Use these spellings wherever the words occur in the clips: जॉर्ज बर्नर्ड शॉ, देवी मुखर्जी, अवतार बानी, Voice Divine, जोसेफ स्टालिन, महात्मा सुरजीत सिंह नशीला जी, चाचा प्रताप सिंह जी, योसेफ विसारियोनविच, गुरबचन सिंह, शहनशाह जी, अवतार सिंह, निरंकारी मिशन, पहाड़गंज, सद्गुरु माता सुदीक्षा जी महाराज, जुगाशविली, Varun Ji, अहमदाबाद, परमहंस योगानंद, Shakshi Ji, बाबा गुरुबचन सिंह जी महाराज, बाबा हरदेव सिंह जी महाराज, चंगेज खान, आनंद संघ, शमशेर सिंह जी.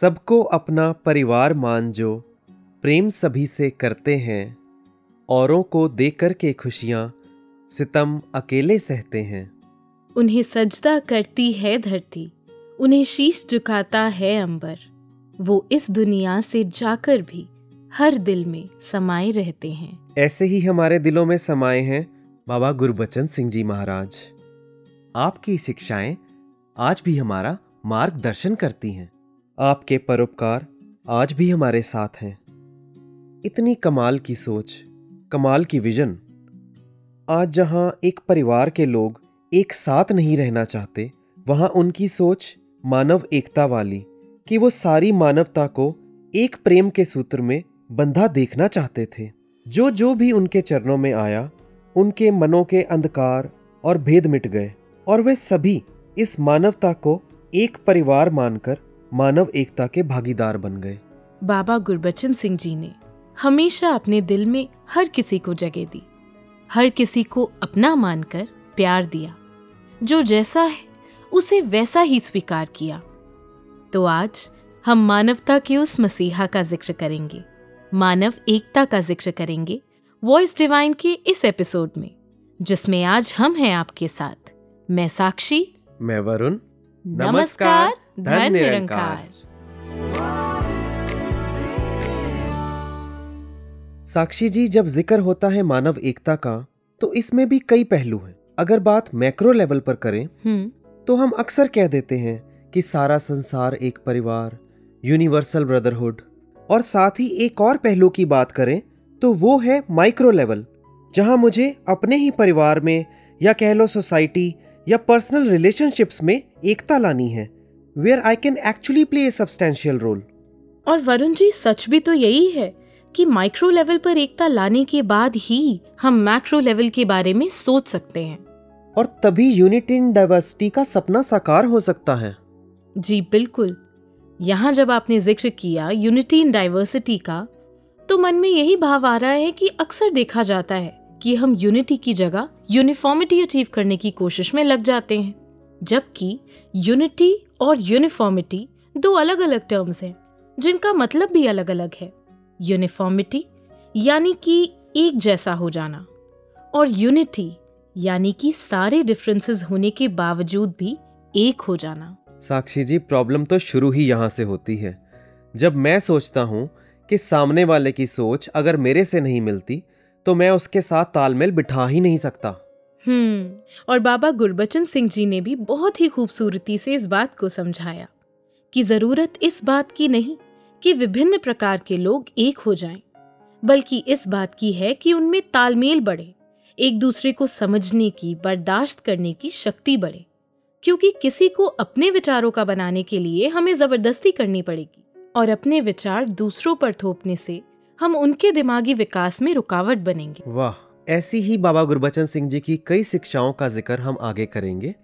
सबको अपना परिवार मान जो प्रेम सभी से करते हैं, औरों को देकर के खुशियाँ सितम अकेले सहते हैं। उन्हें सजदा करती है धरती, उन्हें शीश झुकाता है अंबर, वो इस दुनिया से जाकर भी हर दिल में समाये रहते हैं। ऐसे ही हमारे दिलों में समाये हैं बाबा गुरुबचन सिंह जी महाराज। आपकी शिक्षाएं आज भी हमारा मार्गदर्शन करती हैं। आपके परोपकार आज भी हमारे साथ हैं। इतनी कमाल की सोच, कमाल की विजन। आज जहां एक परिवार के लोग एक साथ नहीं रहना चाहते, वहां उनकी सोच मानव एकता वाली, कि वो सारी मानवता को एक प्रेम के सूत्र में बंधा देखना चाहते थे। जो जो भी उनके चरणों में आया, उनके मनों के अंधकार और भेद मिट गए और वे सभी इस मानवता को एक परिवार मानकर मानव एकता के भागीदार बन गए। बाबा गुरबचन सिंह जी ने हमेशा अपने दिल में हर किसी को जगह दी, हर किसी को अपना मानकर प्यार दिया, जो जैसा है उसे वैसा ही स्वीकार किया। तो आज हम मानवता के उस मसीहा का जिक्र करेंगे, मानव एकता का जिक्र करेंगे वॉइस डिवाइन के इस एपिसोड में, जिसमें आज हम हैं आपके साथ। मैं साक्षी, मैं वरुण। नमस्कार। धन निरंकार। साक्षी जी, जब जिक्र होता है मानव एकता का, तो इसमें भी कई पहलू हैं। अगर बात मैक्रो लेवल पर करें तो हम अक्सर कह देते हैं कि सारा संसार एक परिवार, यूनिवर्सल ब्रदरहुड। और साथ ही एक और पहलू की बात करें तो वो है माइक्रो लेवल, जहां मुझे अपने ही परिवार में, या कह लो सोसाइटी या पर्सनल रिलेशनशिप्स में एकता लानी है, Where I can actually play a substantial role. और वरुण जी, सच भी तो यही है कि माइक्रो लेवल पर एकता लाने के बाद ही हम मैक्रो लेवल के बारे में सोच सकते हैं, और तभी यूनिटी इन डाइवर्सिटी का सपना साकार हो सकता है। जी बिल्कुल। यहाँ जब आपने जिक्र किया यूनिटी इन डाइवर्सिटी का, तो मन में यही भाव आ रहा है कि अक्सर देखा जाता है कि हम यूनिटी की जगह यूनिफॉर्मिटी अचीव करने की कोशिश में लग जाते हैं, जबकि यूनिटी और यूनिफॉर्मिटी दो अलग अलग टर्म्स हैं, जिनका मतलब भी अलग अलग है। यूनिफॉर्मिटी यानी कि एक जैसा हो जाना, और यूनिटी यानी कि सारे डिफरेंसेस होने के बावजूद भी एक हो जाना। साक्षी जी, प्रॉब्लम तो शुरू ही यहाँ से होती है। जब मैं सोचता हूँ कि सामने वाले की सोच अगर मेरे से नहीं मिलती, तो मैं उसके साथ तालमेल बिठा ही नहीं सकता। और बाबा गुरबचन सिंह जी ने भी बहुत ही खूबसूरती से इस बात को समझाया कि ज़रूरत इस बात की नहीं कि विभिन्न प्रकार के लोग एक हो जाएं, बल्कि इस बात की है कि उनमें तालमेल बढ़े, एक दूसरे को समझने की, बर्दाश्त करने की शक्ति बढ़े, क्योंकि किसी को अपने विचारों का बनाने के लिए हमें ज़बरदस्ती करनी पड़ेगी, और अपने विचार दूसरों पर थोपने से हम उनके दिमागी विकास में रुकावट बनेंगे। वाह! ऐसी ही बाबा गुरबचन सिंह जी की कई शिक्षाओं का जिक्र हम आगे करेंगे,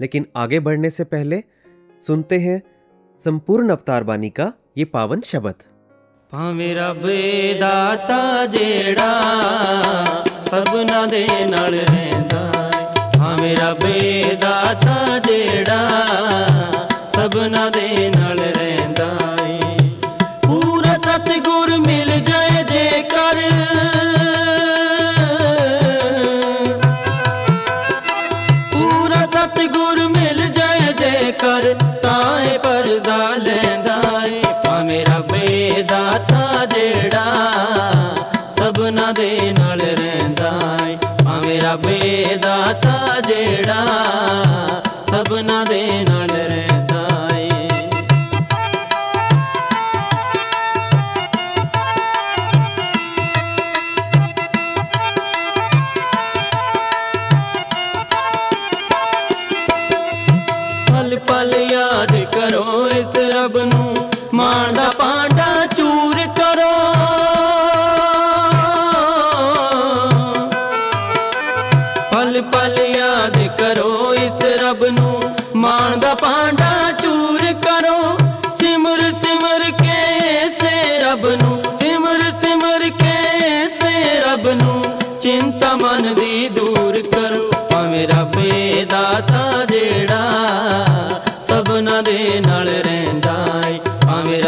लेकिन आगे बढ़ने से पहले सुनते हैं संपूर्ण अवतार बानी का ये पावन शब्द। भावे रब दाता जेड़ा सबना दे नाल रहंदा है, भावे रब दाता जेड़ा सबना दे नाल रहंदा है, पूरा सतगुर मिल जाए जेकर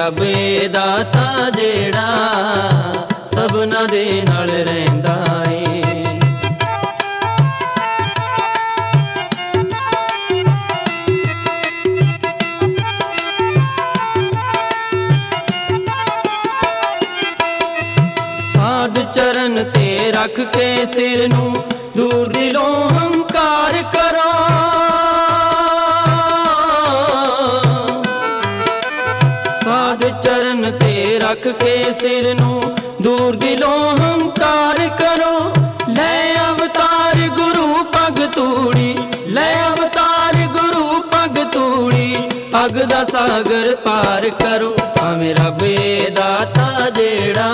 रबे दाता जेड़ा सबना दे नाल रहिंदा है। साध चरण ते रख के सिर नू दूर दिलों हंकार करा, साध चरण ते रख के सिर नू दूर दिलों हंकार करो। ले अवतार गुरु पग तूड़ी, ले अवतार गुरु पग तूड़ी, पग दा सागर पार करो। भावे रब दाता जेड़ा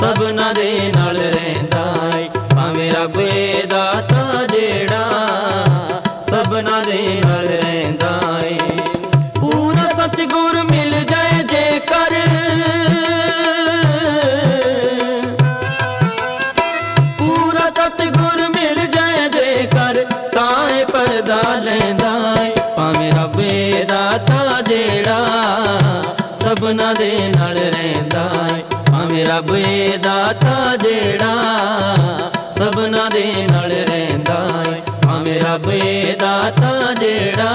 सबना दे नाल रहिंदा है, भावे रब दाता जेड़ा सबना दे नाल रहिंदा है। पूरा सतगुर मिल जाए जेकर, भावें रबे दाता जेड़ा सबना दे नाल रहिंदा है, भावें रबे दाता जेड़ा सबना दे नाल रहिंदा है, भावें रबे दाता जेड़ा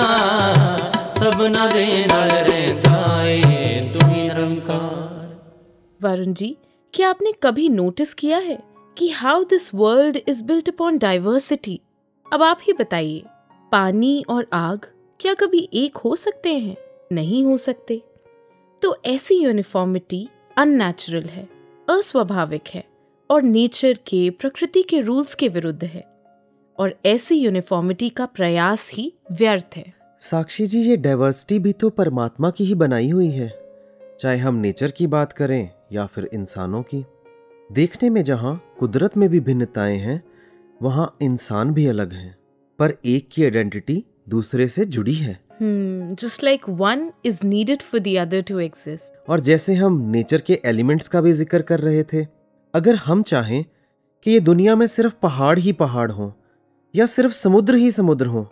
सबना दे नाल रहिंदा है। तू निरंकार। वरुण जी, क्या आपने कभी नोटिस किया है कि how this world is built upon diversity? अब आप ही बताइए, पानी और आग क्या कभी एक हो सकते हैं? नहीं हो सकते। तो ऐसी यूनिफॉर्मिटी अननेचुरल है, अस्वाभाविक है और नेचर के, प्रकृति के रूल्स के विरुद्ध है, और ऐसी यूनिफॉर्मिटी का प्रयास ही व्यर्थ है। साक्षी जी, ये डाइवर्सिटी भी तो परमात्मा की ही बनाई हुई है, चाहे हम नेचर की बात करें या फिर इंसानों की। देखने में जहाँ कुदरत में भी भिन्नताएं हैं, वहाँ इंसान भी अलग हैं, पर एक की आइडेंटिटी दूसरे से जुड़ी है। Just like one is needed for the other to exist. और जैसे हम नेचर के एलिमेंट्स का भी जिक्र कर रहे थे, अगर हम चाहें कि ये दुनिया में सिर्फ पहाड़ ही पहाड़ हों या सिर्फ समुद्र ही समुद्र हों,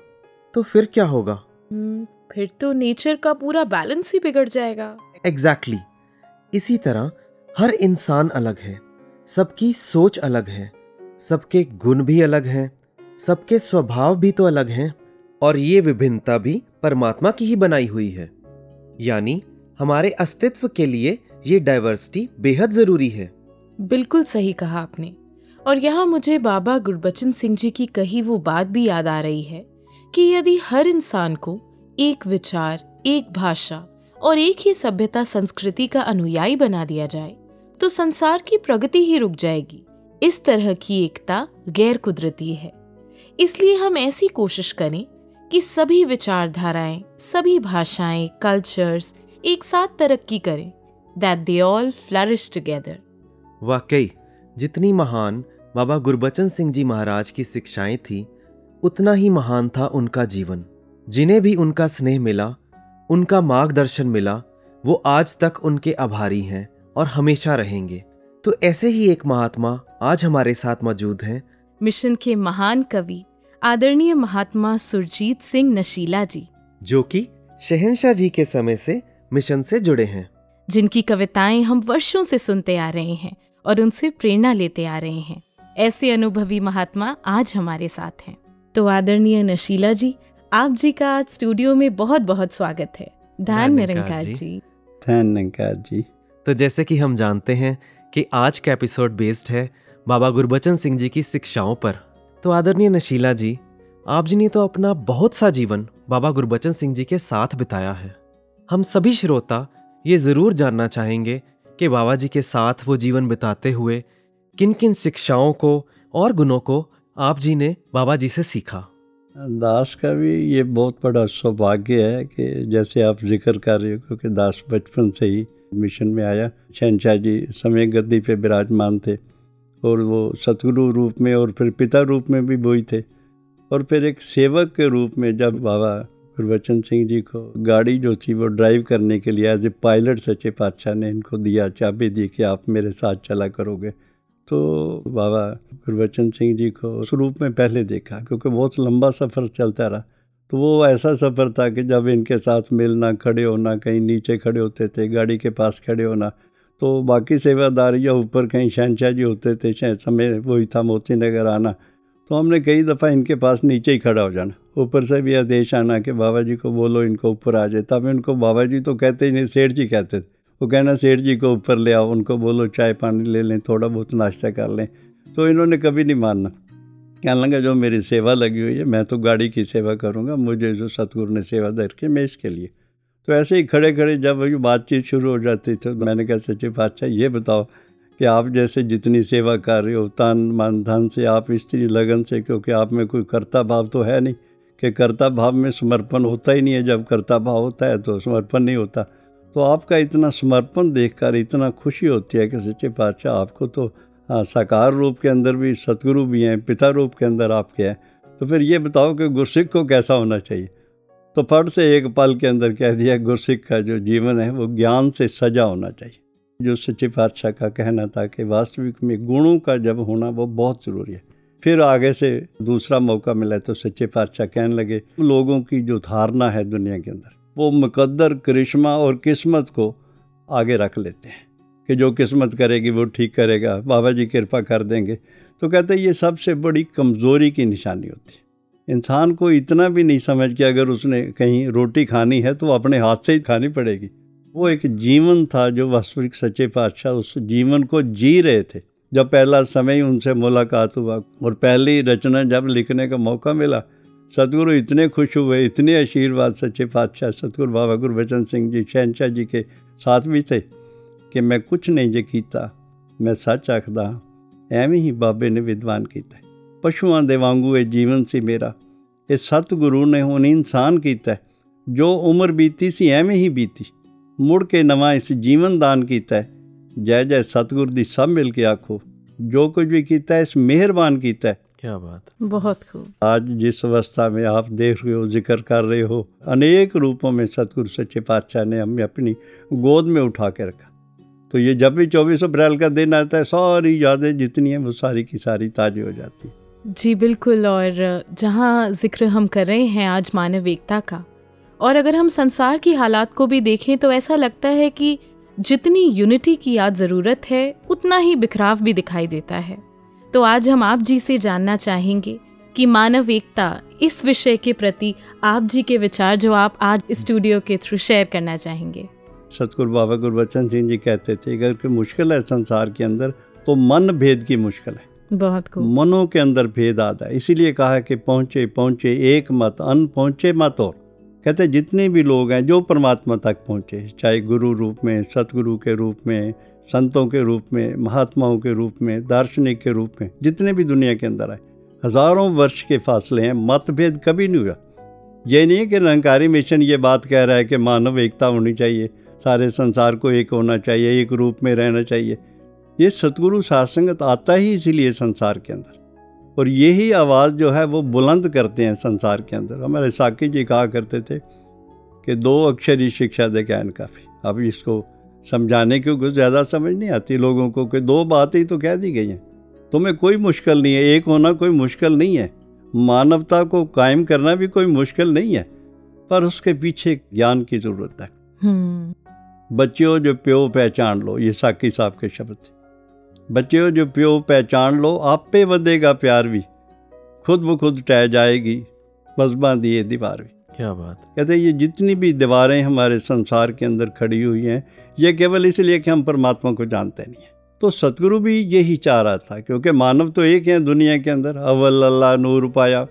तो फिर क्या होगा? फिर तो नेचर का पूरा बैलेंस ही बिगड़ जाएगा। एग्जैक्टली। इसी तरह हर इंसान अलग है, सबकी सोच अलग है, सबके गुण भी अलग हैं, सबके स्वभाव भी तो अलग हैं, और ये विभिन्नता भी परमात्मा की ही बनाई हुई है। यानी हमारे अस्तित्व के लिए ये डाइवर्सिटी बेहद जरूरी है। बिल्कुल सही कहा आपने। और यहाँ मुझे बाबा गुरुबचन सिंह जी की कही वो बात भी याद आ रही है कि यदि हर इंसान को एक विचार, एक भाषा और एक ही सभ्यता संस्कृति का अनुयायी बना दिया जाए तो संसार की प्रगति ही रुक जाएगी। इस तरह की एकता गैर कुदरती है, इसलिए हम ऐसी कोशिश करें कि सभी विचारधाराएं, सभी भाषाएं, कल्चर्स एक साथ तरक्की करें, that they all flourish together. वाकई जितनी महान बाबा गुरुबचन सिंह जी महाराज की शिक्षाएं थी, उतना ही महान था उनका जीवन। जिन्हें भी उनका स्नेह मिला, उनका मार्गदर्शन मिला, वो आज तक उनके आभारी हैं और हमेशा रहेंगे। तो ऐसे ही एक महात्मा आज हमारे साथ मौजूद हैं, मिशन के महान कवि आदरणीय महात्मा सुरजीत सिंह नशीला जी, जो कि शहनशाह जी के समय से मिशन से जुड़े हैं, जिनकी कविताएं हम वर्षों से सुनते आ रहे हैं और उनसे प्रेरणा लेते आ रहे हैं। ऐसे अनुभवी महात्मा आज हमारे साथ हैं। तो आदरणीय नशीला जी, आप जी का आज स्टूडियो में बहुत बहुत स्वागत है। धन निरंकार जी। धन निरंकार जी। तो जैसे कि हम जानते हैं कि आज का एपिसोड बेस्ड है बाबा गुरुबचन सिंह जी की शिक्षाओं पर। तो आदरणीय नशीला जी, आप जी ने तो अपना बहुत सा जीवन बाबा गुरुबचन सिंह जी के साथ बिताया है। हम सभी श्रोता ये ज़रूर जानना चाहेंगे कि बाबा जी के साथ वो जीवन बिताते हुए किन किन शिक्षाओं को और गुणों को आप जी ने बाबा जी से सीखा। दास का भी ये बहुत बड़ा सौभाग्य है कि जैसे आप जिक्र कर रहे हो, क्योंकि दास बचपन से ही मिशन में आया। शहनशाह जी समय गद्दी पे विराजमान थे और वो सतगुरु रूप में और फिर पिता रूप में भी वही थे, और फिर एक सेवक के रूप में जब बाबा गुरुबचन सिंह जी को गाड़ी जो थी वो ड्राइव करने के लिए एज ए पायलट सच्चे पातशाह ने इनको दिया, चाबी दी कि आप मेरे साथ चला करोगे। तो बाबा गुरुबचन सिंह जी को उस रूप में पहले देखा, क्योंकि बहुत लंबा सफ़र चलता रहा। तो वो ऐसा सफ़र था कि जब इनके साथ मिलना, खड़े होना, कहीं नीचे खड़े होते थे, गाड़ी के पास खड़े होना, तो बाकी सेवादार या ऊपर कहीं शहनशाह जी होते थे, समय वही था मोती नगर आना, तो हमने कई दफ़ा इनके पास नीचे ही खड़ा हो जाना, ऊपर से भी आदेश आना कि बाबा जी को बोलो इनको ऊपर आ जाए। तब इनको बाबा जी तो कहते ही नहीं, सेठ जी कहते थे। वो कहना सेठ जी को ऊपर ले आओ, उनको बोलो चाय पानी ले लें, थोड़ा बहुत नाश्ता कर लें। तो इन्होंने कभी नहीं मानना, कहने लगा जो मेरी सेवा लगी हुई है मैं तो गाड़ी की सेवा करूँगा, मुझे जो सतगुरु ने सेवा दे रखी मैं इसके लिए। तो ऐसे ही खड़े खड़े जब ये बातचीत शुरू हो जाती तो मैंने कहा सचिव अच्छा ये बताओ कि आप जैसे जितनी सेवा कर रहे हो तन मन धन से, आप इतनी लगन से, क्योंकि आप में कोई कर्ता भाव तो है नहीं, कि कर्ता भाव में समर्पण होता ही नहीं है। जब कर्ता भाव होता है तो समर्पण नहीं होता। तो आपका इतना समर्पण देखकर इतना खुशी होती है कि सच्चे पातशाह आपको तो साकार रूप के अंदर भी सतगुरु भी हैं, पिता रूप के अंदर आपके हैं, तो फिर ये बताओ कि गुरसिख को कैसा होना चाहिए। तो फट से एक पल के अंदर कह दिया गुरसिख का जो जीवन है वो ज्ञान से सजा होना चाहिए। जो सच्चे पातशाह का कहना था कि वास्तविक में गुणों का जब होना वो बहुत ज़रूरी है। फिर आगे से दूसरा मौका मिला तो सच्चे पातशाह कहने लगे लोगों की जो धारणा है दुनिया के अंदर वो मुकद्दर करिश्मा और किस्मत को आगे रख लेते हैं कि जो किस्मत करेगी वो ठीक करेगा, बाबा जी कृपा कर देंगे। तो कहते हैं ये सबसे बड़ी कमज़ोरी की निशानी होती है। इंसान को इतना भी नहीं समझ कि अगर उसने कहीं रोटी खानी है तो अपने हाथ से ही खानी पड़ेगी। वो एक जीवन था जो वास्तविक सच्चे पातशाह उस जीवन को जी रहे थे। जब पहला समय उनसे मुलाकात हुआ और पहली रचना जब लिखने का मौका मिला सतगुरु इतने खुश हुए, इतने आशीर्वाद सच्चे पातशाह सतगुरु बाबा गुरुबचन सिंह जी शहनशाह जी के साथ भी थे कि मैं कुछ नहीं जे कीता मैं सच आखदा एवें ही बाबे ने विद्वान कीता, पशुआं दे वांगू ये जीवन सी मेरा, ये सतगुरु ने हुण इंसान कीता, जो उम्र बीती सी एवें ही बीती, मुड़ के नवां इस जीवन दान कीता। जय जय सतगुरु दी सब मिल के आखो जो कुछ भी कीता इस मेहरबान कीता। क्या बात, बहुत खूब। आज जिस अवस्था में आप देख रहे हो, जिक्र कर रहे हो, अनेक रूपों में सतगुरु सच्चे पातशाह ने हमें अपनी गोद में उठा के रखा। तो ये जब भी 24 अप्रैल का दिन आता है सारी यादें जितनी हैं वो सारी की सारी ताज़ी हो जाती है। जी बिल्कुल। और जहाँ जिक्र हम कर रहे हैं आज मानव एकता का, और अगर हम संसार की हालात को भी देखें तो ऐसा लगता है कि जितनी यूनिटी की आज ज़रूरत है उतना ही बिखराव भी दिखाई देता है। तो आज हम आप जी से जानना चाहेंगे कि मानव एकता इस विषय के प्रति आप जी के विचार जो आप आज स्टूडियो के थ्रू शेयर करना चाहेंगे। सतगुरु बाबा गुरुबचन सिंह जी कहते थे अगर कोई मुश्किल है संसार के अंदर तो मन भेद की मुश्किल है। बहुत खूब। मनों के अंदर भेद आता है, इसीलिए कहा है कि पहुँचे पहुँचे एक मत अन पहुँचे मत। और कहते जितने भी लोग हैं जो परमात्मा तक पहुँचे, चाहे गुरु रूप में, सतगुरु के रूप में, संतों के रूप में, महात्माओं के रूप में, दार्शनिक के रूप में, जितने भी दुनिया के अंदर आए हज़ारों वर्ष के फासले हैं, मतभेद कभी नहीं हुआ। ये नहीं है कि निरंकारी मिशन ये बात कह रहा है कि मानव एकता होनी चाहिए, सारे संसार को एक होना चाहिए, एक रूप में रहना चाहिए। ये सतगुरु सत्संगत आता ही इसलिए संसार के अंदर, और यही आवाज़ जो है वो बुलंद करते हैं संसार के अंदर। हमारे साकी जी कहा करते थे कि 2 अक्षर ही शिक्षा दे ज्ञान काफ़ी। अब इसको समझाने की कुछ ज़्यादा समझ नहीं आती लोगों को कि 2 बातें ही तो कह दी गई हैं, तुम्हें कोई मुश्किल नहीं है, एक होना कोई मुश्किल नहीं है, मानवता को कायम करना भी कोई मुश्किल नहीं है, पर उसके पीछे ज्ञान की ज़रूरत है। बच्चों जो प्यो पहचान लो, ये साकी साहब के शब्द थे। बच्चों जो प्यो पहचान लो आपे वधेगा प्यार भी, खुद ब खुद टह जाएगी बज़्मा दिए दीवार भी। क्या बात। कहते हैं ये जितनी भी दीवारें हमारे संसार के अंदर खड़ी हुई हैं ये केवल इसलिए कि हम परमात्मा को जानते नहीं हैं। तो सतगुरु भी यही चाह रहा था, क्योंकि मानव तो एक हैं दुनिया के अंदर। अव्वल अल्लाह नूर पाया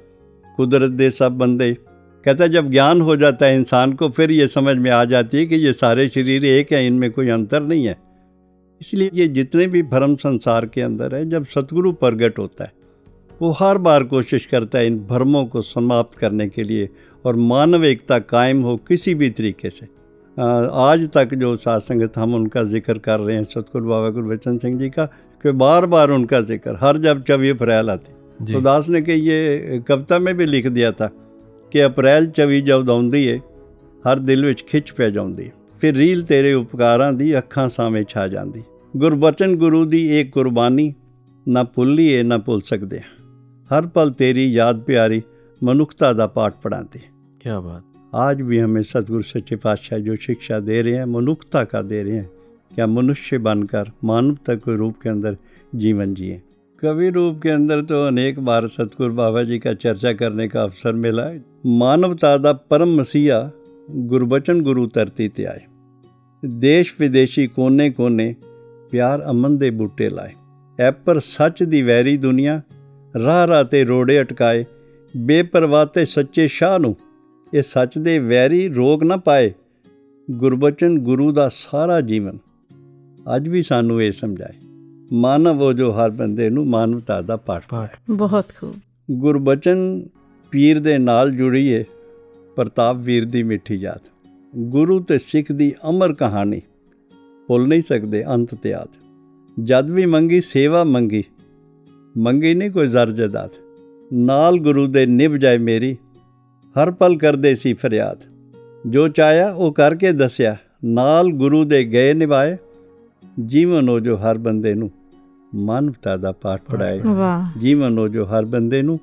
कुदरत दे सब बंदे। कहता है जब ज्ञान हो जाता है इंसान को फिर ये समझ में आ जाती है कि ये सारे शरीर एक हैं, इनमें कोई अंतर नहीं है। इसलिए ये जितने भी भ्रम संसार के अंदर है, जब सतगुरु प्रगट होता है वो हर बार कोशिश करता है इन भ्रमों को समाप्त करने के लिए, और मानव एकता कायम हो किसी भी तरीके से। आज तक जो सत्संगत हम उनका जिक्र कर रहे हैं सतगुरु बाबा गुरुबचन सिंह जी का, कि बार बार उनका जिक्र हर जब 24 अप्रैल आती। तो दास ने कि ये कविता में भी लिख दिया था कि अप्रैल 24 जब आउंदी है हर दिल विच खिच पै जाउंदी है, फिर रील तेरे उपकारां दी अखां सामे छा जांदी। गुरबचन गुरु दी एक कुर्बानी ना भुल्लीए ना भुल सकदे, हर पल तेरी याद प्यारी मनुखता दा पाठ पढ़ांदी। क्या बात। आज भी हमें सद्गुरु सच्चे पातशाह जो शिक्षा दे रहे हैं, मनुष्यता का दे रहे हैं, क्या मनुष्य बनकर मानवता के रूप के अंदर जीवन जिए। कवि रूप के अंदर तो अनेक बार सतगुरु बाबा जी का चर्चा करने का अवसर मिला है। मानवता दा परम मसीहा गुरबचन गुरु धरती ते आए, देश विदेशी कोने कोने प्यार अमन दे बूटे लाए। ऐ पर सच दी वैरी दुनिया राह राह ते रोड़े अटकाए, बेपरवाह ते सच्चे शाह नूं ये सच दे वैरी रोग ना पाए। गुरबचन गुरु दा सारा जीवन अज भी सानू ये समझाए, मानव वो जो हर बंदे नू मानवता दा पाठ पाए। बहुत खूब। गुरबचन पीर दे नाल जुड़ी है प्रताप वीर दी मिठी याद, गुरु ते सिख दी अमर कहानी भुल नहीं सकदे अंत ते आद। जद भी मंगी सेवा मंगी, मंगी नहीं कोई जर जदाद, नाल गुरु दे निभ जाए मेरी हर पल कर दे सी फरियाद। जो चाया वो करके दस्या, नाल गुरु दे गए निभाए, जीवन वो जो हर बंदे नू मानवता दा पाठ पढ़ाए, जीवन वो जो हर बंदे नू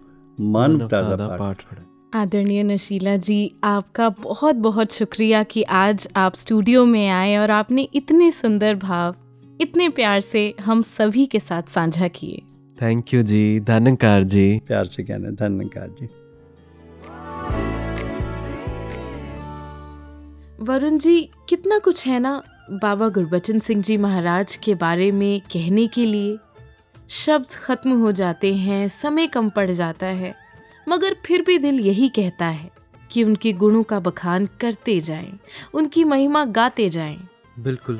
मानवता दा पाठ पढ़ाए। आदरणीय नशीला जी, आपका बहुत बहुत शुक्रिया कि आज आप स्टूडियो में आए और आपने इतने सुंदर भाव इतने प्यार से हम सभी के साथ साझा किए। थैंक यू जी, धन्यकार जी, प्यार से कहना धन्यकार जी। वरुण जी, कितना कुछ है ना बाबा गुरुबचन सिंह जी महाराज के बारे में कहने के लिए। शब्द खत्म हो जाते हैं, समय कम पड़ जाता है, मगर फिर भी दिल यही कहता है कि उनके गुणों का बखान करते जाएं, उनकी महिमा गाते जाएं। बिल्कुल।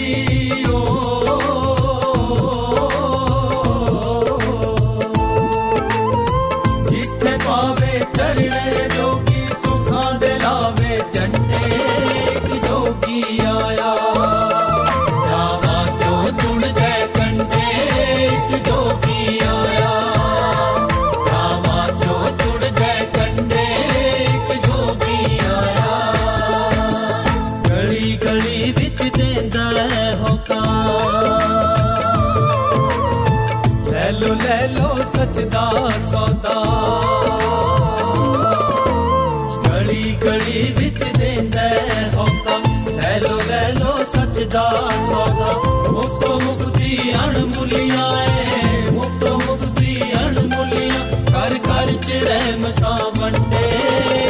पावे चरणे जोगी सुखा दिलावे झंडे जोगी आया रामा जो जुड़ गए कंडे जोगी आया रामा जो जुड़ गए कंडे जोगी आया गली गली बिच देंदा होकार ले लो सच दा सौदा घड़ी घड़ी बिच देंदा हुकम ले लो सच दा सौदा मुफ्तो मुफ्ती अणमुलिया मुफ्तो मुफ्ती अणमुलिया घर घर च रहमता बंटे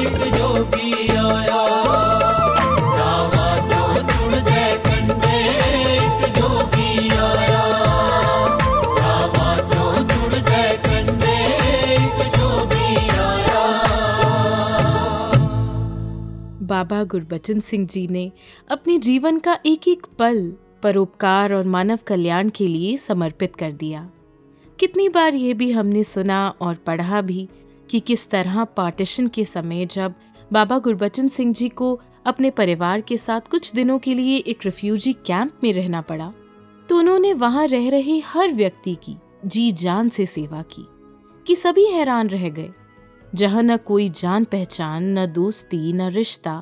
एक जोगी आया रामा जो जुड़ गए कंडे एक जोगी आया बाबा गुरुबचन सिंह जी ने अपने जीवन का एक एक पल परोपकार और मानव कल्याण के लिए समर्पित कर दिया। कितनी बार ये भी हमने सुना और पढ़ा भी कि किस तरह पार्टीशन के समय जब बाबा गुरुबचन सिंह जी को अपने परिवार के साथ कुछ दिनों के लिए एक रिफ्यूजी कैंप में रहना पड़ा तो उन्होंने वहाँ रह रहे हर व्यक्ति की जी जान से सेवा की कि सभी हैरान रह गए। जहाँ न कोई जान पहचान न दोस्ती न रिश्ता,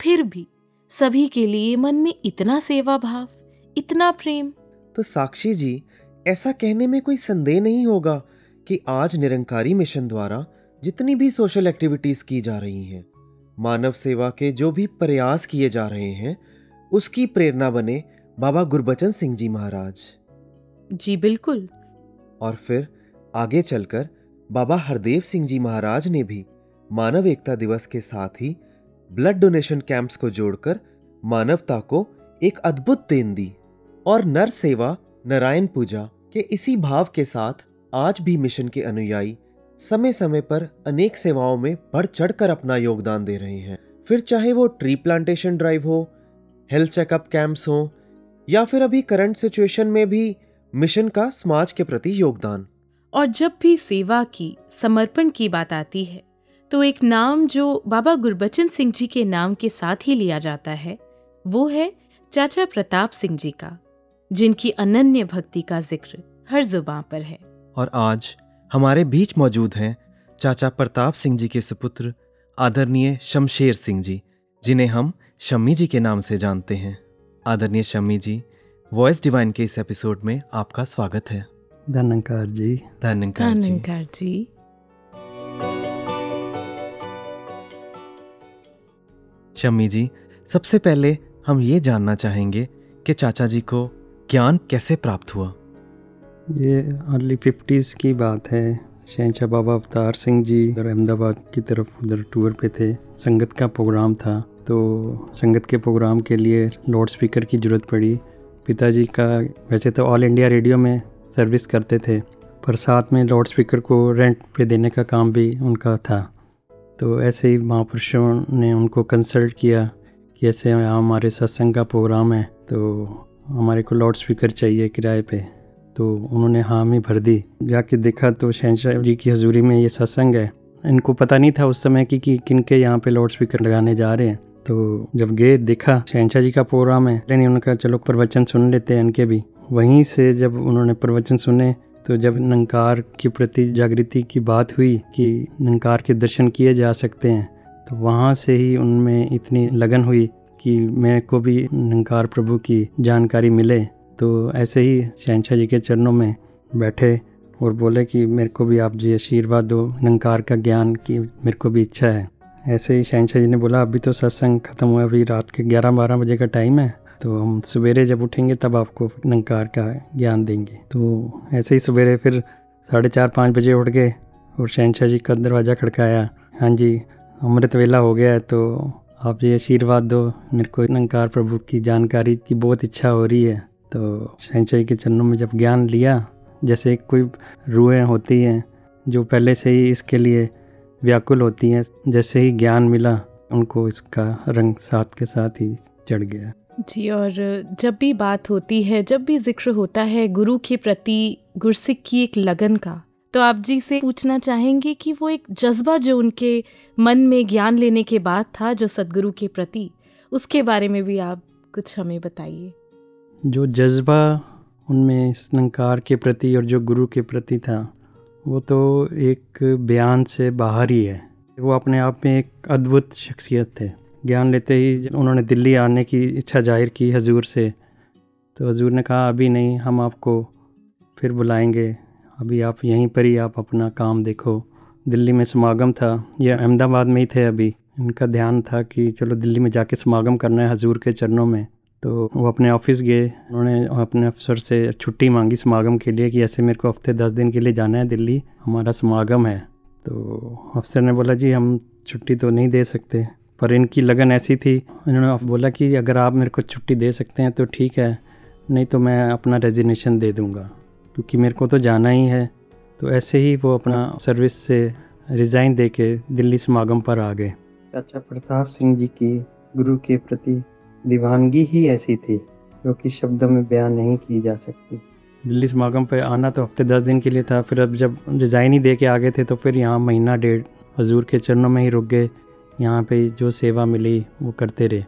फिर भी सभी के लिए मन में इतना सेवा भाव, इतना प्रेम। तो साक्षी जी, ऐसा कहने में कोई संदेह नहीं होगा कि आज निरंकारी मिशन द्वारा जितनी भी सोशल एक्टिविटीज की जा रही हैं, मानव सेवा के जो भी प्रयास किए जा रहे हैं, उसकी प्रेरणा बने बाबा गुरुबचन सिंह जी महाराज। जी बिल्कुल। और फिर आगे चलकर बाबा हरदेव सिंह जी महाराज ने भी मानव एकता दिवस के साथ ही ब्लड डोनेशन कैंप्स को जोड़कर मानवता को एक अद्भुत देन दी और नर सेवा नारायण पूजा के इसी भाव के साथ आज भी मिशन के अनुयायी समय समय पर अनेक सेवाओं में बढ़ चढ़कर अपना योगदान दे रहे हैं। फिर चाहे वो ट्री प्लांटेशन ड्राइव हो, हेल्थ चेकअप कैंप्स हो, या फिर अभी करंट सिचुएशन में भी मिशन का समाज के प्रति योगदान। और जब भी सेवा की, समर्पण की बात आती है तो एक नाम जो बाबा गुरुबचन सिंह जी के नाम के साथ ही लिया जाता है वो है चाचा प्रताप सिंह जी का, जिनकी अनन्य भक्ति का जिक्र हर जुबां पर है। और आज हमारे बीच मौजूद हैं चाचा प्रताप सिंह जी के सुपुत्र आदरणीय शमशेर सिंह जी, जिन्हें हम शम्मी जी के नाम से जानते हैं। आदरणीय शम्मी जी, वॉइस डिवाइन के इस एपिसोड में आपका स्वागत है। धन्यकार जी। धन्यकार जी। शम्मी जी, सबसे पहले हम ये जानना चाहेंगे कि चाचा जी को ज्ञान कैसे प्राप्त हुआ। ये अर्ली 50s की बात है। शहनशाह बाबा अवतार सिंह जी अहमदाबाद की तरफ उधर टूर पे थे, संगत का प्रोग्राम था तो संगत के प्रोग्राम के लिए लाउड स्पीकर की ज़रूरत पड़ी। पिताजी का वैसे तो ऑल इंडिया रेडियो में सर्विस करते थे पर साथ में लाउड स्पीकर को रेंट पे देने का काम भी उनका था। तो ऐसे ही महापुरुषों ने उनको कंसल्ट किया कि ऐसे हमारे सत्संग का प्रोग्राम है तो हमारे को लाउड स्पीकर चाहिए किराए पे। तो उन्होंने हामी भर दी। जाके देखा तो शहनशाह जी की हजूरी में ये सत्संग है। इनको पता नहीं था उस समय कि किन के यहाँ पे लाउड स्पीकर लगाने जा रहे हैं। तो जब गए देखा शहनशाह जी का प्रोग्राम है, लेकिन उन्होंने कहा चलो प्रवचन सुन लेते हैं इनके भी। वहीं से जब उन्होंने प्रवचन सुने तो जब निरंकार के प्रति जागृति की बात हुई कि निरंकार के दर्शन किए जा सकते हैं तो वहाँ से ही उनमें इतनी लगन हुई कि मेरे को भी निरंकार प्रभु की जानकारी मिले। तो ऐसे ही शहनशाह जी के चरणों में बैठे और बोले कि मेरे को भी आप जी आशीर्वाद दो निरंकार का ज्ञान की, मेरे को भी इच्छा है। ऐसे ही शहनशाह जी ने बोला अभी तो सत्संग ख़त्म हुआ, अभी रात के 11-12 बजे का टाइम है, तो हम सवेरे जब उठेंगे तब आपको निरंकार का ज्ञान देंगे। तो ऐसे ही सवेरे फिर 4:30-5 बजे उठ गए और शहनशाह जी का दरवाज़ा खड़काया। हाँ जी, अमृत वेला हो गया है तो आप ये आशीर्वाद दो, मेरे को निरंकार प्रभु की जानकारी की बहुत इच्छा हो रही है। तो शहनशाह जी के चरणों में जब ज्ञान लिया, जैसे कोई रूहें होती हैं जो पहले से ही इसके लिए व्याकुल होती हैं, जैसे ही ज्ञान मिला उनको इसका रंग साथ के साथ ही चढ़ गया। जी, और जब भी बात होती है, जब भी जिक्र होता है गुरु के प्रति गुरसिक की एक लगन का, तो आप जी से पूछना चाहेंगे कि वो एक जज्बा जो उनके मन में ज्ञान लेने के बाद था, जो सद्गुरु के प्रति, उसके बारे में भी आप कुछ हमें बताइए। जो जज्बा उनमें निरंकार के प्रति और जो गुरु के प्रति था वो तो एक बयान से बाहर ही है। वो अपने आप में एक अद्भुत शख्सियत थे। ज्ञान लेते ही उन्होंने दिल्ली आने की इच्छा जाहिर की हजूर से, तो हजूर ने कहा अभी नहीं, हम आपको फिर बुलाएंगे, अभी आप यहीं पर ही आप अपना काम देखो। दिल्ली में समागम था, यह अहमदाबाद में ही थे अभी, इनका ध्यान था कि चलो दिल्ली में जाके समागम करना है हजूर के चरणों में। तो वो अपने ऑफिस गए, उन्होंने अपने अफसर से छुट्टी मांगी समागम के लिए कि ऐसे मेरे को हफ्ते 10 दिन के लिए जाना है दिल्ली, हमारा समागम है। तो अफसर ने बोला जी हम छुट्टी तो नहीं दे सकते, पर इनकी लगन ऐसी थी, उन्होंने बोला कि अगर आप मेरे को छुट्टी दे सकते हैं तो ठीक है, नहीं तो मैं अपना रेजिग्नेशन दे दूँगा, क्योंकि मेरे को तो जाना ही है। तो ऐसे ही वो अपना सर्विस से रिज़ाइन दे के दिल्ली समागम पर आ गए। चाचा प्रताप सिंह जी की गुरु के प्रति दीवानगी ही ऐसी थी जो कि शब्दों में बयान नहीं की जा सकती। दिल्ली समागम पर आना तो हफ्ते 10 दिन के लिए था, फिर अब जब रिज़ाइन ही दे के आ गए थे तो फिर यहाँ महीना 1.5 हजूर के चरणों में ही रुक गए। यहाँ पे जो सेवा मिली वो करते रहे।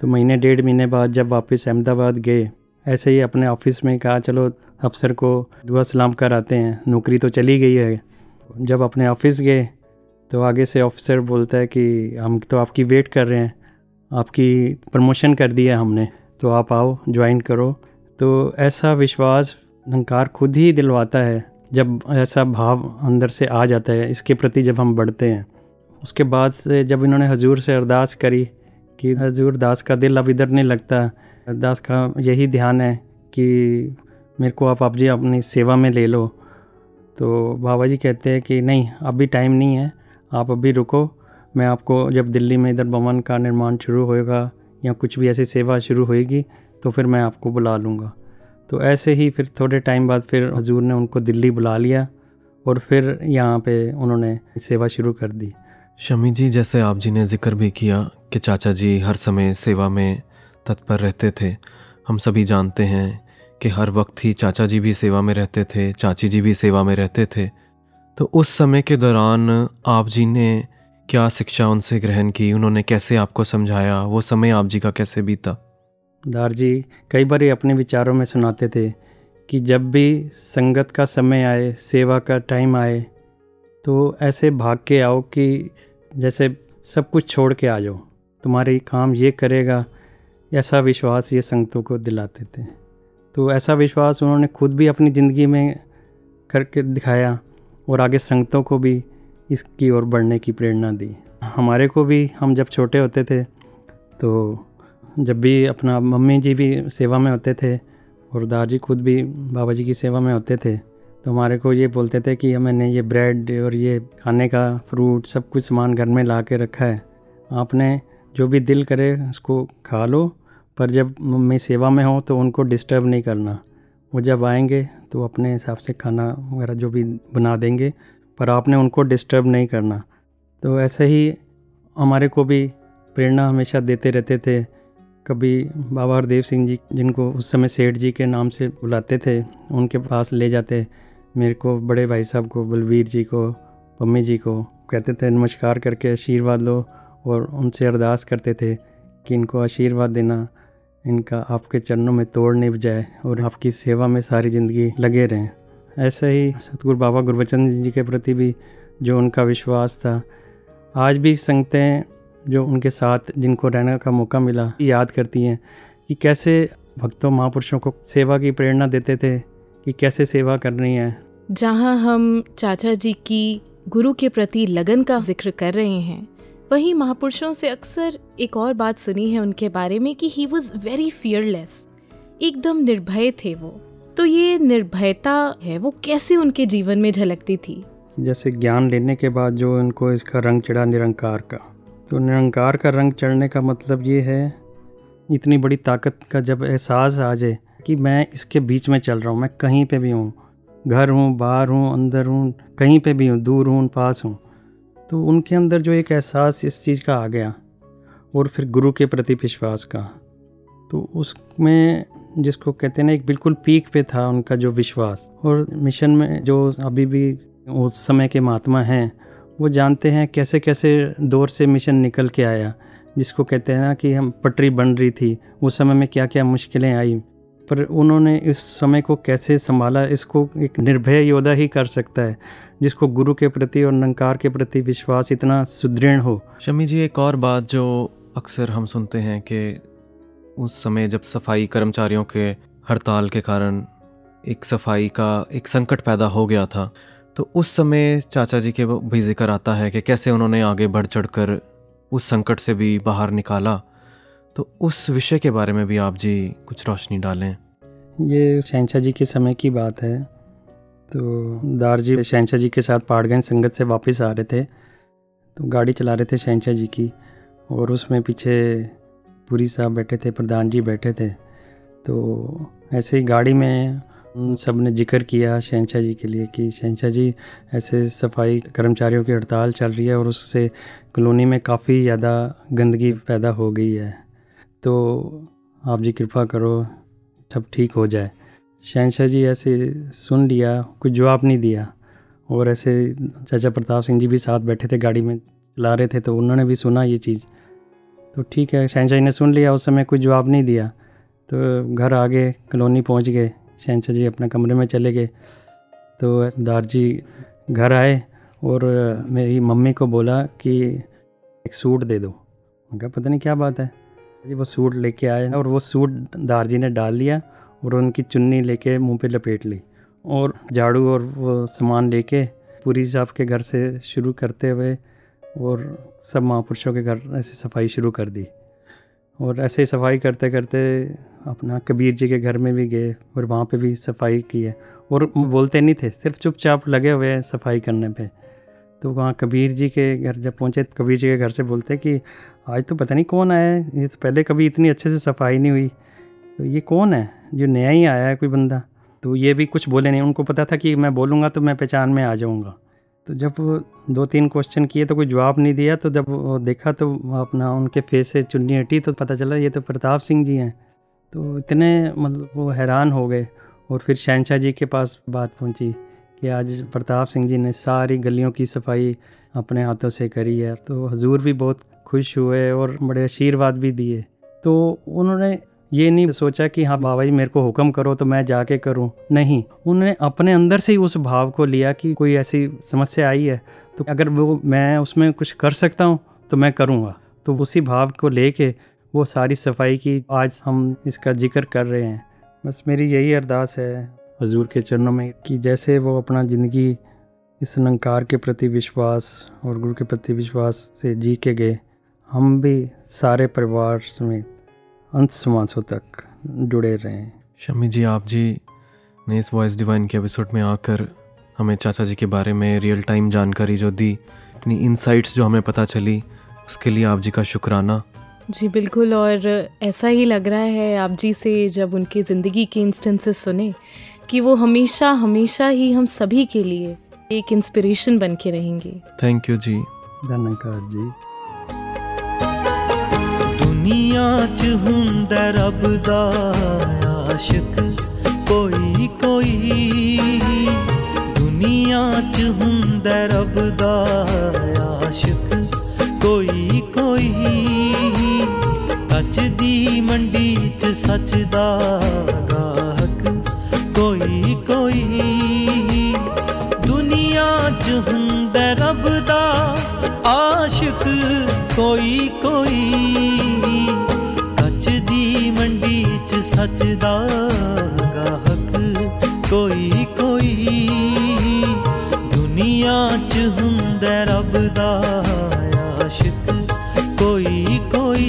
तो महीने 1.5 महीने बाद जब वापस अहमदाबाद गए, ऐसे ही अपने ऑफिस में कहा चलो अफसर को दुआ सलाम कराते हैं, नौकरी तो चली गई है। जब अपने ऑफिस गए तो आगे से ऑफिसर बोलता है कि हम तो आपकी वेट कर रहे हैं, आपकी प्रमोशन कर दी है हमने, तो आप आओ ज्वाइन करो। तो ऐसा विश्वास निरंकार खुद ही दिलवाता है जब ऐसा भाव अंदर से आ जाता है, इसके प्रति जब हम बढ़ते हैं। उसके बाद से जब इन्होंने हजूर से अरदास करी कि हजूर दास का दिल अब इधर नहीं लगता, दास का यही ध्यान है कि मेरे को आप जी अपनी सेवा में ले लो, तो बाबा जी कहते हैं कि नहीं अभी टाइम नहीं है, आप अभी रुको, मैं आपको जब दिल्ली में इधर भवन का निर्माण शुरू होएगा या कुछ भी ऐसी सेवा शुरू होएगी तो फिर मैं आपको बुला लूँगा। तो ऐसे ही फिर थोड़े टाइम बाद फिर हजूर ने उनको दिल्ली बुला लिया और फिर यहाँ पे उन्होंने सेवा शुरू कर दी। शमी जी, जैसे आप जी ने जिक्र भी किया कि चाचा जी हर समय सेवा में तत्पर रहते थे, हम सभी जानते हैं कि हर वक्त ही चाचा जी भी सेवा में रहते थे, चाची जी भी सेवा में रहते थे। तो उस समय के दौरान आप जी ने क्या शिक्षा उनसे ग्रहण की, उन्होंने कैसे आपको समझाया, वो समय आप जी का कैसे बीता? दार जी कई बार ये अपने विचारों में सुनाते थे कि जब भी संगत का समय आए, सेवा का टाइम आए, तो ऐसे भाग के आओ कि जैसे सब कुछ छोड़ के आ जाओ, तुम्हारे काम ये करेगा, ऐसा विश्वास ये संगतों को दिलाते थे। तो ऐसा विश्वास उन्होंने खुद भी अपनी ज़िंदगी में करके दिखाया और आगे संगतों को भी इसकी ओर बढ़ने की प्रेरणा दी। हमारे को भी, हम जब छोटे होते थे तो जब भी अपना मम्मी जी भी सेवा में होते थे और दादाजी खुद भी बाबा जी की सेवा में होते थे, तो हमारे को ये बोलते थे कि मैंने ये ब्रेड और ये खाने का फ्रूट सब कुछ सामान घर में ला के रखा है, आपने जो भी दिल करे उसको खा लो, पर जब मम्मी सेवा में हो तो उनको डिस्टर्ब नहीं करना, वो जब आएंगे तो अपने हिसाब से खाना वगैरह जो भी बना देंगे, पर आपने उनको डिस्टर्ब नहीं करना। तो ऐसे ही हमारे को भी प्रेरणा हमेशा देते रहते थे। कभी बाबा हरदेव सिंह जी, जिनको उस समय सेठ जी के नाम से बुलाते थे, उनके पास ले जाते मेरे को, बड़े भाई साहब को, बलवीर जी को, मम्मी जी को, कहते थे नमस्कार करके आशीर्वाद लो और उनसे अरदास करते थे कि इनको आशीर्वाद देना, इनका आपके चरणों में तोड़ने बजाय और आपकी सेवा में सारी ज़िंदगी लगे रहें। ऐसे ही सतगुरु बाबा गुरुबचन सिंह जी के प्रति भी जो उनका विश्वास था, आज भी संगतें जो उनके साथ जिनको रहने का मौका मिला याद करती हैं कि कैसे भक्तों महापुरुषों को सेवा की प्रेरणा देते थे कि कैसे सेवा करनी है। जहाँ हम चाचा जी की गुरु के प्रति लगन का जिक्र कर रहे हैं, वहीं महापुरुषों से अक्सर एक और बात सुनी है उनके बारे में कि ही वॉज वेरी फियरलेस, एकदम निर्भय थे वो। तो ये निर्भयता है वो कैसे उनके जीवन में झलकती थी? जैसे ज्ञान लेने के बाद जो उनको इसका रंग चढ़ा निरंकार का, तो निरंकार का रंग चढ़ने का मतलब ये है, इतनी बड़ी ताकत का जब एहसास आ जाए कि मैं इसके बीच में चल रहा हूँ, मैं कहीं पे भी हूँ, घर हूँ, बाहर हूँ, अंदर हूँ, कहीं पे भी हूँ, दूर हूँ, पास हूँ, तो उनके अंदर जो एक एहसास इस चीज़ का आ गया और फिर गुरु के प्रति विश्वास का, तो उसमें जिसको कहते हैं ना, एक बिल्कुल पीक पे था उनका जो विश्वास। और मिशन में जो अभी भी उस समय के महात्मा हैं वो जानते हैं कैसे कैसे दौर से मिशन निकल के आया, जिसको कहते हैं ना कि हम पटरी बन रही थी उस समय में क्या क्या मुश्किलें आई, पर उन्होंने इस समय को कैसे संभाला। इसको एक निर्भय योद्धा ही कर सकता है जिसको गुरु के प्रति और निरंकार के प्रति विश्वास इतना सुदृढ़ हो। शमी जी, एक और बात जो अक्सर हम सुनते हैं कि उस समय जब सफाई कर्मचारियों के हड़ताल के कारण एक सफाई का एक संकट पैदा हो गया था, तो उस समय चाचा जी के भी जिक्र आता है कि कैसे उन्होंने आगे बढ़ चढ़ कर उस संकट से भी बाहर निकाला। तो उस विषय के बारे में भी आप जी कुछ रोशनी डालें। ये शहनशाह जी के समय की बात है। तो दार जी शहनशाह जी के साथ पहाड़गंज संगत से वापस आ रहे थे, तो गाड़ी चला रहे थे शहनशाह जी की, और उसमें पीछे पूरी साहब बैठे थे, प्रधान जी बैठे थे। तो ऐसे ही गाड़ी में उन सब ने जिक्र किया शहनशाह जी के लिए कि शहनशाह जी ऐसे सफाई कर्मचारियों की हड़ताल चल रही है और उससे कॉलोनी में काफ़ी ज़्यादा गंदगी पैदा हो गई है, तो आप जी कृपा करो सब ठीक हो जाए। शहनशाह जी ऐसे सुन लिया, कुछ जवाब नहीं दिया। और ऐसे चाचा प्रताप सिंह जी भी साथ बैठे थे, गाड़ी में चला रहे थे, तो उन्होंने भी सुना ये चीज़। तो ठीक है, शहनशाह जी ने सुन लिया, उस समय कुछ जवाब नहीं दिया। तो घर आ गए, कॉलोनी पहुंच गए, शहनशाह जी अपने कमरे में चले गए। तो दारजी घर आए और मेरी मम्मी को बोला कि एक सूट दे दो। उनका पता नहीं क्या बात है जी, वो सूट लेके आए और वो सूट दारजी ने डाल लिया और उनकी चुन्नी लेके मुंह पे लपेट ली और झाड़ू और वो सामान लेके पूरी साहब के घर से शुरू करते हुए और सब महापुरुषों के घर ऐसे सफाई शुरू कर दी। और ऐसे ही सफाई करते करते अपना कबीर जी के घर में भी गए और वहाँ पे भी सफाई की है। और बोलते नहीं थे, सिर्फ चुपचाप लगे हुए हैं सफाई करने पे। तो वहाँ कबीर जी के घर जब पहुँचे, कबीर जी के घर से बोलते कि आज तो पता नहीं कौन आया है, ये तो पहले कभी इतनी अच्छे से सफाई नहीं हुई, तो ये कौन है, जो नया ही आया है कोई बंदा। तो ये भी कुछ बोले नहीं, उनको पता था कि मैं बोलूँगा तो मैं पहचान में आ जाऊँगा। तो जब 2-3 क्वेश्चन किए तो कोई जवाब नहीं दिया, तो जब देखा तो अपना उनके फेस से चुन्नी हटी तो पता चला ये तो प्रताप सिंह जी हैं। तो इतने मतलब वो हैरान हो गए। और फिर शहनशाह जी के पास बात पहुँची कि आज प्रताप सिंह जी ने सारी गलियों की सफाई अपने हाथों से करी है। तो हजूर भी बहुत खुश हुए और बड़े आशीर्वाद भी दिए। तो उन्होंने ये नहीं सोचा कि हाँ बाबा जी मेरे को हुक्म करो तो मैं जाके करूँ, नहीं, उन्होंने अपने अंदर से ही उस भाव को लिया कि कोई ऐसी समस्या आई है तो अगर वो मैं उसमें कुछ कर सकता हूँ तो मैं करूँगा। तो उसी भाव को लेके वो सारी सफाई की आज हम इसका जिक्र कर रहे हैं। बस मेरी यही अरदास है हजूर के चरणों में कि जैसे वो अपना ज़िंदगी इस निरंकार के प्रति विश्वास और गुरु के प्रति विश्वास से जी के गए, हम भी सारे परिवार समेत अंत समासों तक जुड़े रहें। शमी जी, आप जी ने इस वॉइस डिवाइन के एपिसोड में आकर हमें चाचा जी के बारे में रियल टाइम जानकारी जो दी, इतनी इनसाइट्स जो हमें पता चली, उसके लिए आप जी का शुक्राना। जी बिल्कुल, और ऐसा ही लग रहा है आप जी से जब उनकी ज़िंदगी के इंस्टेंसेस सुने कि वो हमेशा हमेशा ही हम सभी के लिए एक इंस्पिरेशन बन के रहेंगे। थैंक यू जी, धन्यवाद जी। दुनिया च हुंदा रब दा आशिक कोई कोई, दुनिया च हुंदा रब दा आशिक कोई कोई, सच दी मंडी च सच दा गाहक कोई कोई, दुनिया च हुंदा रब दा आशिक कोई कोई, सच दी मंडी च सच दा गाहक कोई कोई, दुनिया च हुंदा रब दा आशिक कोई कोई।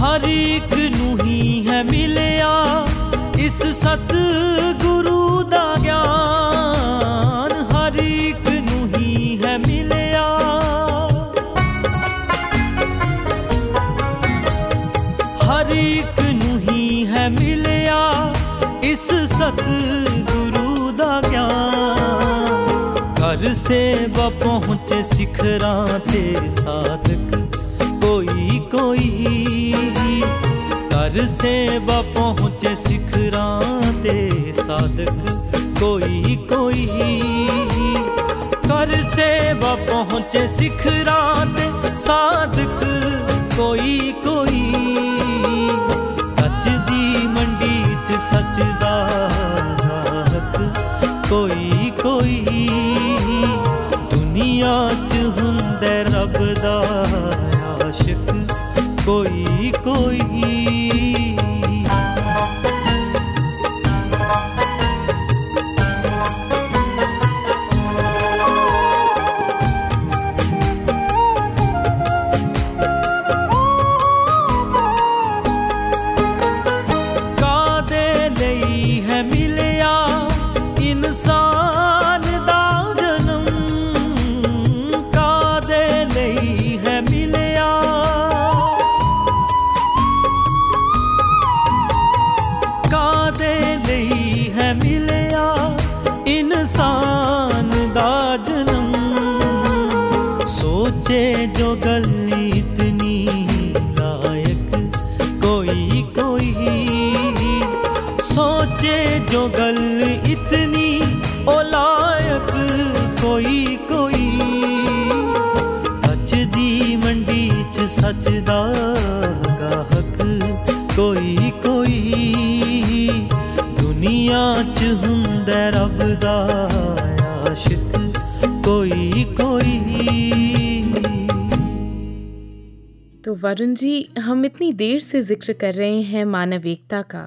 हर एक नूही मिलिया इस सतगुरु दा ज्ञान। कर सेवा पहुंचे सिखरां ते साधक कोई कोई, कर सेवा पहुंचे सिखरां ते साधक कोई कोई, कर सेवा पहुंचे सिखरां ते साधक कोई कोई। सच दी मंडी च सच दा हक कोई कोई, दुनिया च हुंदे रब दा आशिक कोई कोई। सचदा गाहक कोई कोई, दुनिया च हुंदे रब दा आशिक कोई कोई। तो वरुण जी, हम इतनी देर से जिक्र कर रहे हैं मानव एकता का,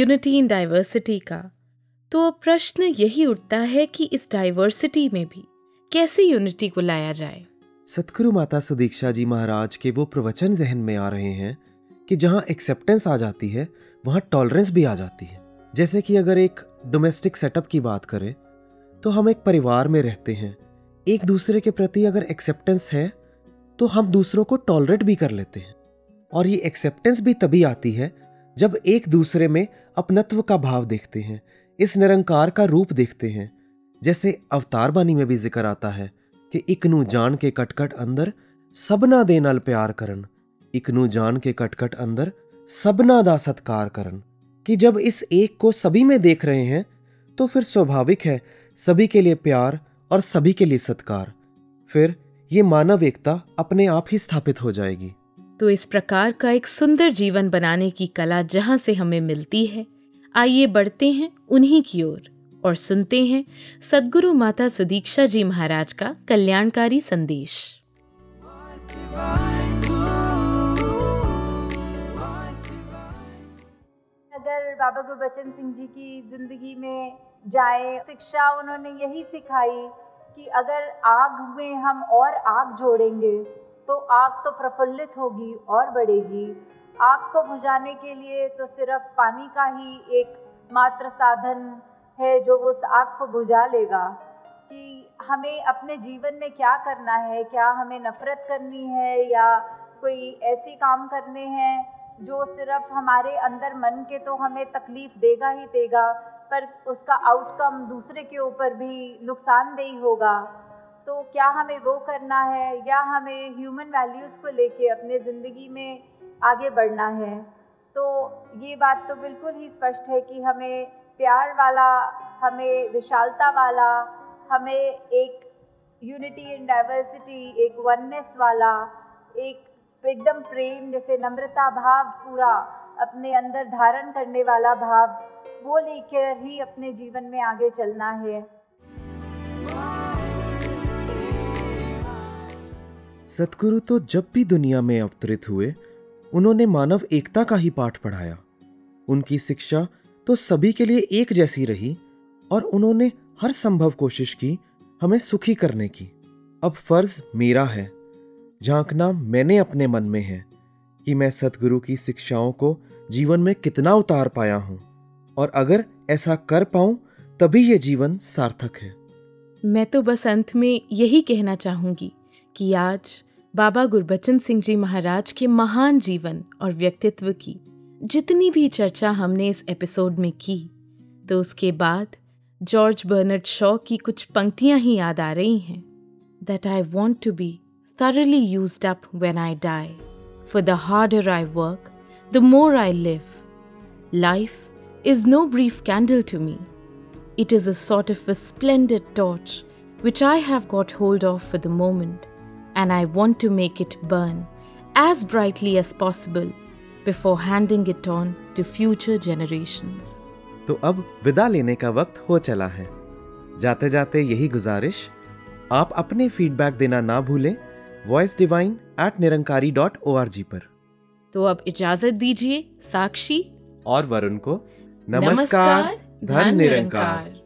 यूनिटी इन डाइवर्सिटी का, तो प्रश्न यही उठता है कि इस डाइवर्सिटी में भी कैसे यूनिटी को लाया जाए। सद्गुरु माता सुदीक्षा जी महाराज के वो प्रवचन जहन में आ रहे हैं कि जहाँ एक्सेप्टेंस आ जाती है वहाँ टॉलरेंस भी आ जाती है। जैसे कि अगर एक डोमेस्टिक सेटअप की बात करें तो हम एक परिवार में रहते हैं, एक दूसरे के प्रति अगर एक्सेप्टेंस है तो हम दूसरों को टॉलरेट भी कर लेते हैं। और ये एक्सेप्टेंस भी तभी आती है जब एक दूसरे में अपनत्व का भाव देखते हैं, इस निरंकार का रूप देखते हैं। जैसे अवतार बानी में भी जिक्र आता है कि इकनू जान के कटकट अंदर सबना दे नाल प्यार करन, इकनू जान के कटकट अंदर सबना दा सत्कार करन। कि जब इस एक को सभी में देख रहे हैं तो फिर स्वाभाविक है सभी के लिए प्यार और सभी के लिए सत्कार, फिर ये मानव एकता अपने आप ही स्थापित हो जाएगी। तो इस प्रकार का एक सुंदर जीवन बनाने की कला जहाँ से हमें मिलती है, आइए बढ़ते हैं उन्हीं की ओर और सुनते हैं सद्गुरु माता सुदीक्षा जी महाराज का कल्याणकारी संदेश। अगर बाबा गुरुबचन सिंह जी की जिंदगी में जाए, शिक्षा उन्होंने यही सिखाई कि अगर आग में हम और आग जोड़ेंगे तो आग तो प्रफुल्लित होगी और बढ़ेगी। आग को बुझाने के लिए तो सिर्फ पानी का ही एक मात्र साधन है जो उस आग को बुझा लेगा। कि हमें अपने जीवन में क्या करना है, क्या हमें नफरत करनी है या कोई ऐसे काम करने हैं जो सिर्फ हमारे अंदर मन के तो हमें तकलीफ देगा ही देगा, पर उसका आउटकम दूसरे के ऊपर भी नुकसानदेही होगा। तो क्या हमें वो करना है या हमें ह्यूमन वैल्यूज़ को लेके अपने ज़िंदगी में आगे बढ़ना है। तो ये बात तो बिल्कुल ही स्पष्ट है कि हमें प्यार वाला, हमें विशालता वाला, हमें एक यूनिटी इन डाइवर्सिटी, एक वननेस वाला, एक एकदम प्रेम जैसे नम्रता भाव पूरा अपने अंदर धारण करने वाला भाव, वो लेकर ही अपने जीवन में आगे चलना है। सतगुरु तो जब भी दुनिया में अवतरित हुए उन्होंने मानव एकता का ही पाठ पढ़ाया। उनकी शिक्षा तो सभी के लिए एक जैसी रही और उन्होंने हर संभव कोशिश की हमें सुखी करने की। अब फर्ज मेरा है, झांकना मैंने अपने मन में है कि मैं सतगुरु की शिक्षाओं को जीवन में कितना उतार पाया हूँ, और अगर ऐसा कर पाऊँ तभी ये जीवन सार्थक है। मैं तो बस अंत में यही कहना चाहूँगी कि आज बाबा गुरुबचन सिंह जी महाराज के महान जीवन और व्यक्तित्व की जितनी भी चर्चा हमने इस एपिसोड में की तो उसके बाद जॉर्ज बर्नर्ड शॉ की कुछ पंक्तियां ही याद आ रही हैं। That I want to be thoroughly used up when I die. For the harder I work, the more I live. Life is no brief candle to me. It is a sort of a splendid torch which I have got hold of for the moment, and I want to make it burn as brightly as possible before handing it on to future generations. तो अब विदा लेने का वक्त हो चला है। जाते जाते यही गुजारिश, आप अपने फीडबैक देना ना भूलें voicedivine@nirankari.org पर। तो अब इजाजत दीजिए साक्षी और वरुण को। नमस्कार, धन निरंकार।